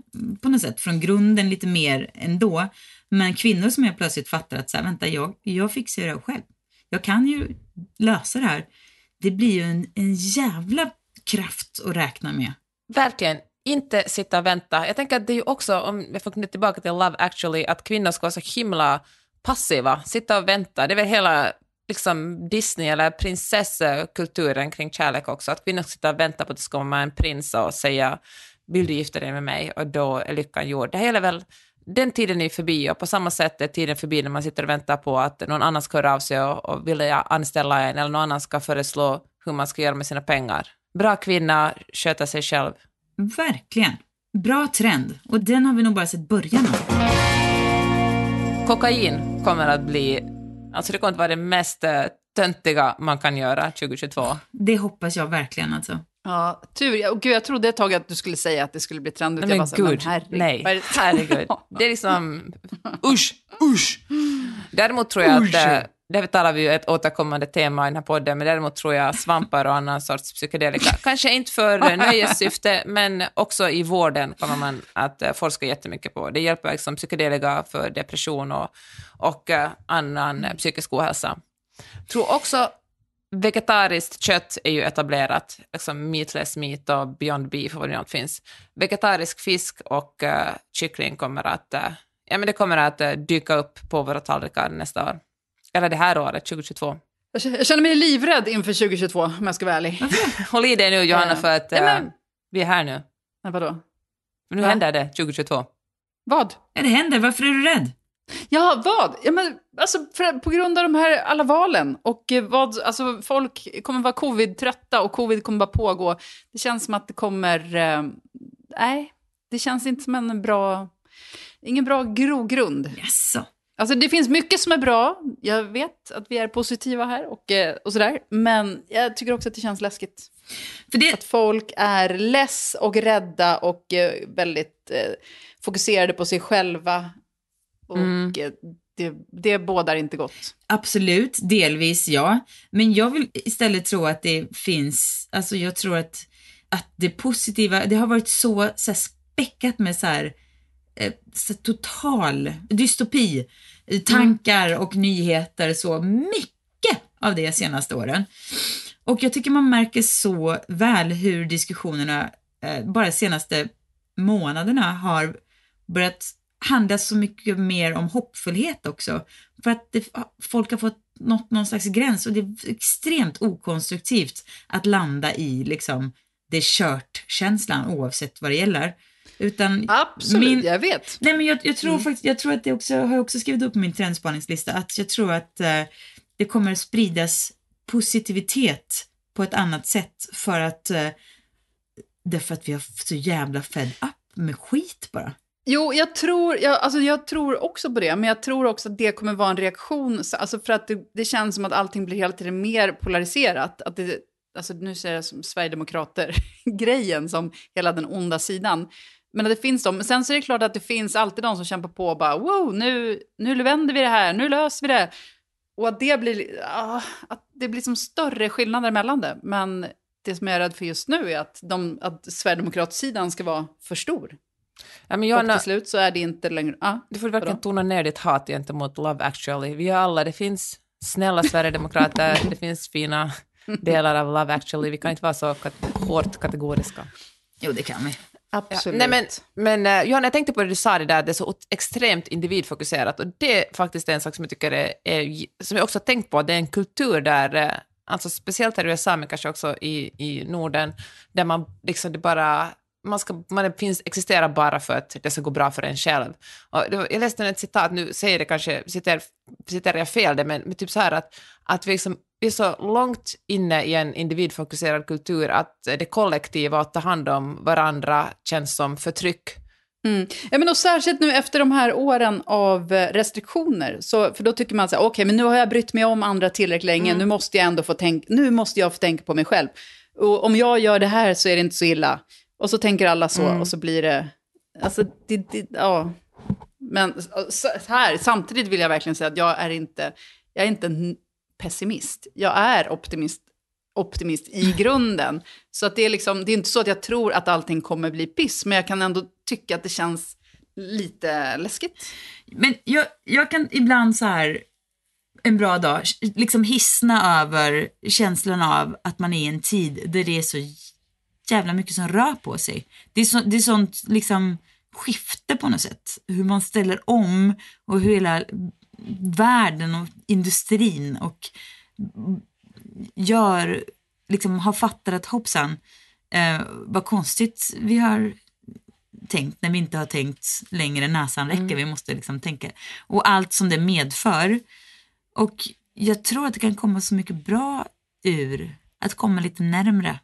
på något sätt från grunden lite mer ändå. Men kvinnor som jag plötsligt fattar att så här, vänta, jag fixar det själv. Jag kan ju lösa det här. Det blir ju en jävla kraft att räkna med. Verkligen. Inte sitta och vänta. Jag tänker att det är ju också, om jag får knyta tillbaka till Love Actually, att kvinnor ska vara så himla passiva. Sitta och vänta. Det är väl hela liksom Disney eller prinsesskulturen kring kärlek också. Att kvinnor ska sitta och vänta på att det ska vara en prins och säga, vill du gifta dig med mig? Och då är lyckan gjord. Det hela väl... Den tiden är förbi, och på samma sätt är tiden förbi när man sitter och väntar på att någon annan ska höra av sig och vill anställa en, eller någon annan ska föreslå hur man ska göra med sina pengar. Bra kvinna, sköta sig själv. Verkligen. Bra trend. Och den har vi nog bara sett början av. Kokain kommer att bli... Alltså det kommer att vara det mest töntiga man kan göra 2022. Det hoppas jag verkligen alltså. Ja, tur. Och gud, jag trodde ett tag att du skulle säga att det skulle bli trendigt. Nej, men gud, nej, herregud. Det är liksom, usch. Däremot tror jag att, där talar vi ju ett återkommande tema i den här podden, men däremot tror jag svampar och annan sorts psykedelika, kanske inte för nöjessyfte, men också i vården kommer man att forska jättemycket på. Det hjälper liksom psykedelika för depression och annan psykisk ohälsa. Tror också vegetariskt kött är ju etablerat, liksom meatless meat och beyond beef och vad det nu finns. Vegetarisk fisk och kyckling kommer att dyka upp på våra tallrikar nästa år. Eller det här året, 2022. Jag känner mig livrädd inför 2022, om jag ska vara ärlig. Håll i dig nu, Johanna, för att vi är här nu. Nej, vadå? Men nu händer det 2022. Vad? Ja, det händer. Varför är du rädd? Ja, vad? Ja, men, alltså, på grund av de här alla valen och alltså, folk kommer vara covid-trötta och covid kommer bara pågå. Det känns som att det kommer... nej, det känns inte som ingen bra grogrund. Yes. Alltså det finns mycket som är bra. Jag vet att vi är positiva här och sådär. Men jag tycker också att det känns läskigt. För det... Att folk är less och rädda och väldigt fokuserade på sig själva. Och Det bådar inte gott. Absolut, delvis ja. Men jag vill istället tro att det finns, alltså jag tror att det positiva, det har varit så späckat med så här total dystopi, tankar och nyheter, så mycket av det senaste åren. Och jag tycker man märker så väl hur diskussionerna bara senaste månaderna har börjat handla så mycket mer om hoppfullhet också. För att folk har fått någon slags gräns, och det är extremt okonstruktivt att landa i liksom det kört-känslan oavsett vad det gäller. Utan absolut, jag vet. Nej, men jag tror faktiskt, jag tror att det också, har jag också skrivit upp på min trendspaningslista, att jag tror att det kommer spridas positivitet på ett annat sätt därför att vi har så jävla fed up med skit bara. Jo, jag tror också på det, men jag tror också att det kommer vara en reaktion, alltså för att det känns som att allting blir hela tiden mer polariserat, att det, alltså nu ser jag som Sverigedemokrater grejen som hela den onda sidan, men att det finns dem. Men sen så är det klart att det finns alltid de som kämpar på och bara wow, nu vänder vi det här, nu löser vi det. Och att det blir som större skillnader mellan det, men det som jag är rädd för just nu är att Sverigedemokratsidan ska vara för stor. Ja, men Johanna, och till slut så är det inte längre... du får verkligen tona ner ditt hat gentemot Love Actually. Vi har alla, det finns snälla Sverigedemokrater, det finns fina delar av Love Actually. Vi kan inte vara så hårt kategoriska. Jo, det kan vi. Absolut. Ja, nej, men Johanna, jag tänkte på det du sa, det där, det är så extremt individfokuserat, och det är faktiskt en sak som jag tycker är, som jag också har tänkt på, det är en kultur där, alltså speciellt här i USA, men kanske också i Norden, där man liksom, det bara... existerar bara för att det ska gå bra för en själv. Och jag läste ett citat, nu säger det kanske, citerar jag fel det, men typ så här att vi liksom är så långt inne i en individfokuserad kultur att det kollektiva, att ta hand om varandra, känns som förtryck. Ja, men och särskilt nu efter de här åren av restriktioner, så, för då tycker man så här, okej, men nu har jag brytt mig om andra tillräckligt länge, nu måste jag få tänka på mig själv. Och om jag gör det här så är det inte så illa. Och så tänker alla så, och så blir det... Alltså, ja. Men så här, samtidigt vill jag verkligen säga att jag är inte en pessimist. Jag är optimist i grunden. Så att det är liksom, det är inte så att jag tror att allting kommer bli piss, men jag kan ändå tycka att det känns lite läskigt. Men jag kan ibland så här, en bra dag, liksom hissna över känslan av att man är i en tid där det är så jävla mycket som rör på sig. Det är sånt liksom skifte på något sätt. Hur man ställer om och hur hela världen och industrin och gör liksom, har fattat att hoppsan, vad konstigt vi har tänkt när vi inte har tänkt längre näsan räcker. Vi måste liksom tänka. Och allt som det medför. Och jag tror att det kan komma så mycket bra ur att komma lite närmare,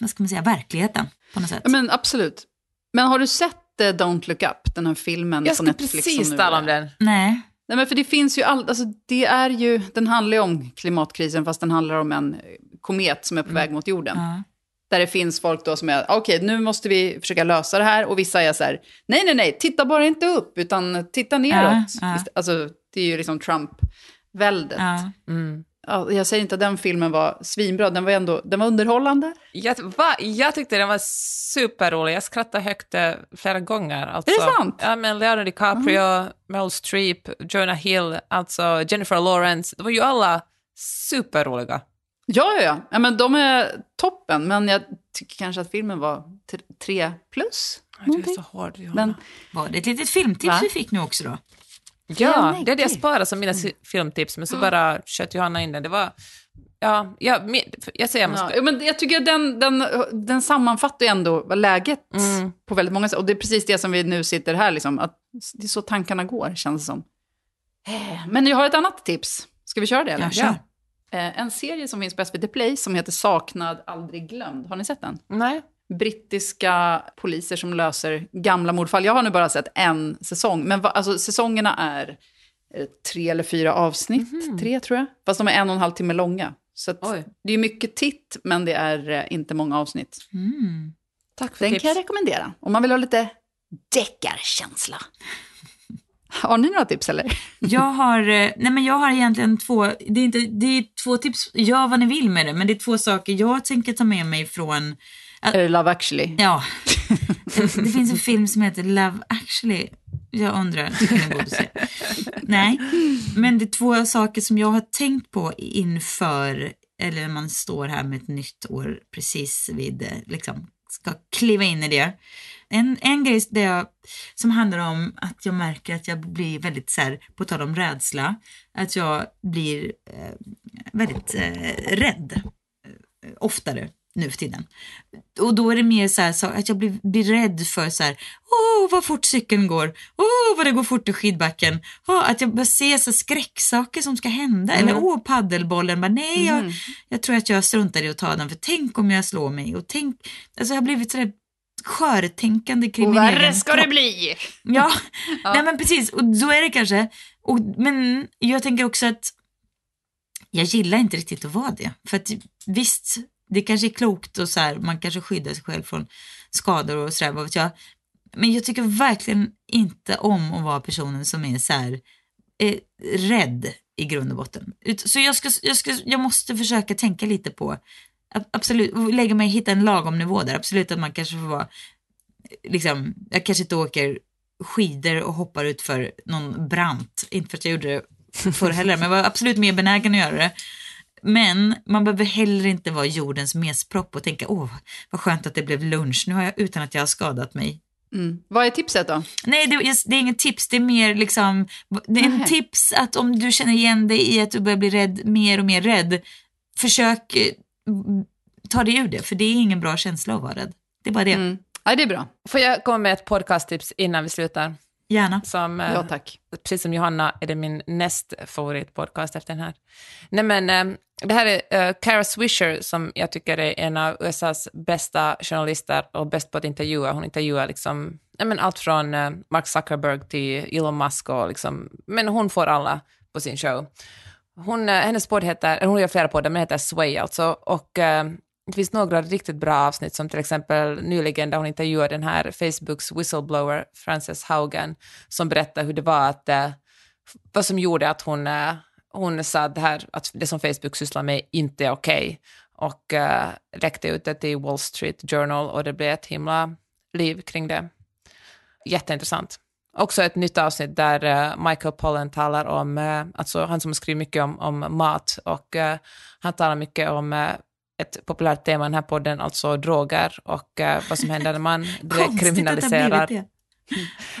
vad ska man säga, verkligheten på något sätt. Men absolut. Men har du sett Don't Look Up, den här filmen på Netflix? Jag ska precis tala om den. Nej, men för det finns ju alltså det är ju, den handlar ju om klimatkrisen, fast den handlar om en komet som är på väg mot jorden. Där det finns folk då som är, okej, nu måste vi försöka lösa det här, och vissa är så här, nej, titta bara inte upp utan titta neråt. Alltså det är ju liksom Trump-väldet. Jag säger inte att den filmen var svinbra, den var underhållande. Jag tyckte den var superrolig. Jag skrattade högt flera gånger. Alltså, är det sant? Ja, men Leonardo DiCaprio, Meryl Streep, Jonah Hill, alltså Jennifer Lawrence. Det var ju alla superroliga. Ja, men de är toppen. Men jag tycker kanske att filmen var 3+. Du är så hård, Johanna. Var det ett litet filmtips vi fick nu också då? Ja, det är det jag sparar som mina filmtips, men så bara kött Johanna in den. Det var, jag säger men jag tycker att den sammanfattar ju ändå läget på väldigt många sätt. Och det är precis det som vi nu sitter här liksom, att det är så tankarna går, känns det som. Men jag har ett annat tips. Ska vi köra det eller? Ja. En serie som finns på SBT Play som heter Saknad, aldrig glömd. Har ni sett den? Nej. Brittiska poliser som löser gamla mordfall. Jag har nu bara sett en säsong, men alltså säsongerna är 3 eller 4 avsnitt, 3 tror jag. Fast de är 1,5 timme långa. Så att det är mycket titt, men det är inte många avsnitt. Tack för den tips. Kan jag rekommendera om man vill ha lite deckarkänsla. Har ni några tips eller? Jag har egentligen två. Det är två tips. Gör vad ni vill med det, men det är två saker jag tänker ta med mig från Love Actually. Ja. Det finns en film som heter Love Actually. Jag undrar, jag borde se. Nej, men det är två saker som jag har tänkt på inför, eller man står här med ett nytt år precis vid, liksom, ska kliva in i det. En grej som handlar om att jag märker att jag blir väldigt så här, på tal om rädsla, att jag blir väldigt rädd oftare nu för tiden. Och då är det mer så här, så att jag blir rädd för så här, vad fort cykeln går, vad det går fort i skidbacken, att jag bara ser så skräcksaker som ska hända, eller paddelbollen, bara nej, jag tror att jag struntar i att ta den, för tänk om jag slår mig, och tänk, alltså jag har blivit så där skörtänkande kring min egen kropp. Och värre ska det bli! Ja, ja. Nej men precis, och så är det kanske, men jag tänker också att jag gillar inte riktigt att vara det, för att visst, det kanske är klokt och så här, man kanske skyddar sig själv från skador och sådär, vad vet jag. Men jag tycker verkligen inte om att vara personen som är så här, är rädd i grund och botten. Så jag måste försöka tänka lite på, absolut, och lägga mig, hitta en lagom nivå där. Absolut att man kanske får vara, liksom, jag kanske inte åker skidor och hoppar ut för någon brant. Inte för att jag gjorde det förr heller, men jag var absolut mer benägen att göra det. Men man behöver heller inte vara jordens mespropp och tänka, vad skönt att det blev lunch, nu har jag, utan att jag har skadat mig. Mm. Vad är tipset då? Nej, det är inget tips, det är mer liksom, det är en tips att om du känner igen dig i att du börjar bli rädd, mer och mer rädd, försök ta dig ur det, för det är ingen bra känsla att vara rädd. Det är bara det. Mm. Ja, det är bra. Får jag komma med ett podcasttips innan vi slutar? Gärna. Ja, tack. Precis som Johanna är det min näst favoritpodcast efter den här. Nej, men det här är Kara Swisher, som jag tycker är en av USAs bästa journalister och bäst på att intervjua. Hon intervjuar liksom, men allt från Mark Zuckerberg till Elon Musk och liksom, men hon får alla på sin show. Hennes podd heter, hon gör flera poddar, men heter Sway alltså, och det finns några riktigt bra avsnitt, som till exempel nyligen där hon intervjuade den här Facebooks whistleblower Frances Haugen, som berättar hur det var att, vad som gjorde att hon sa det här, att det som Facebook sysslar med inte är okej, och läckte ut det i Wall Street Journal, och det blev ett himla liv kring det. Jätteintressant. Också ett nytt avsnitt där Michael Pollan talar om, alltså han som skriver mycket om mat, och han talar mycket om ett populärt tema i den här podden, alltså droger och vad som händer när man kriminaliserar. Nej,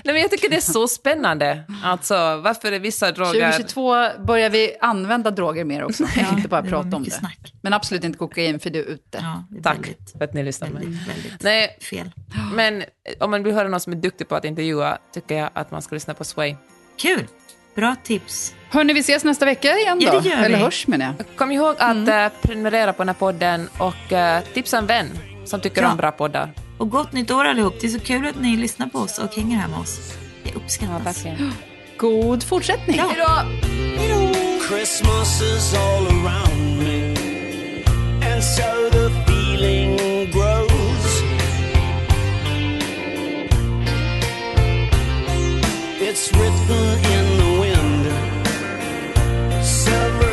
men jag tycker det är så spännande. Alltså, varför är vissa droger... 2022 börjar vi använda droger mer också. Ja, inte bara prata om det. Snack. Men absolut inte kokain, för du är ute. Ja, det är tack väldigt, för att ni lyssnar med. Väldigt nej, fel. Men om man vill höra någon som är duktig på att intervjua, tycker jag att man ska lyssna på Sway. Kul! Bra tips. Hörni, vi ses nästa vecka igen då. Ja, det gör vi. Eller hörs, menar jag. Kom ihåg att prenumerera på den här podden och tipsa en vän som tycker om bra poddar. Och gott nytt år allihop. Det är så kul att ni lyssnar på oss och hänger här med oss. Det uppskattas. Ja, god fortsättning. Ja. Hejdå. Christmas is all around me, and so the feeling grows. It's written in the wind, several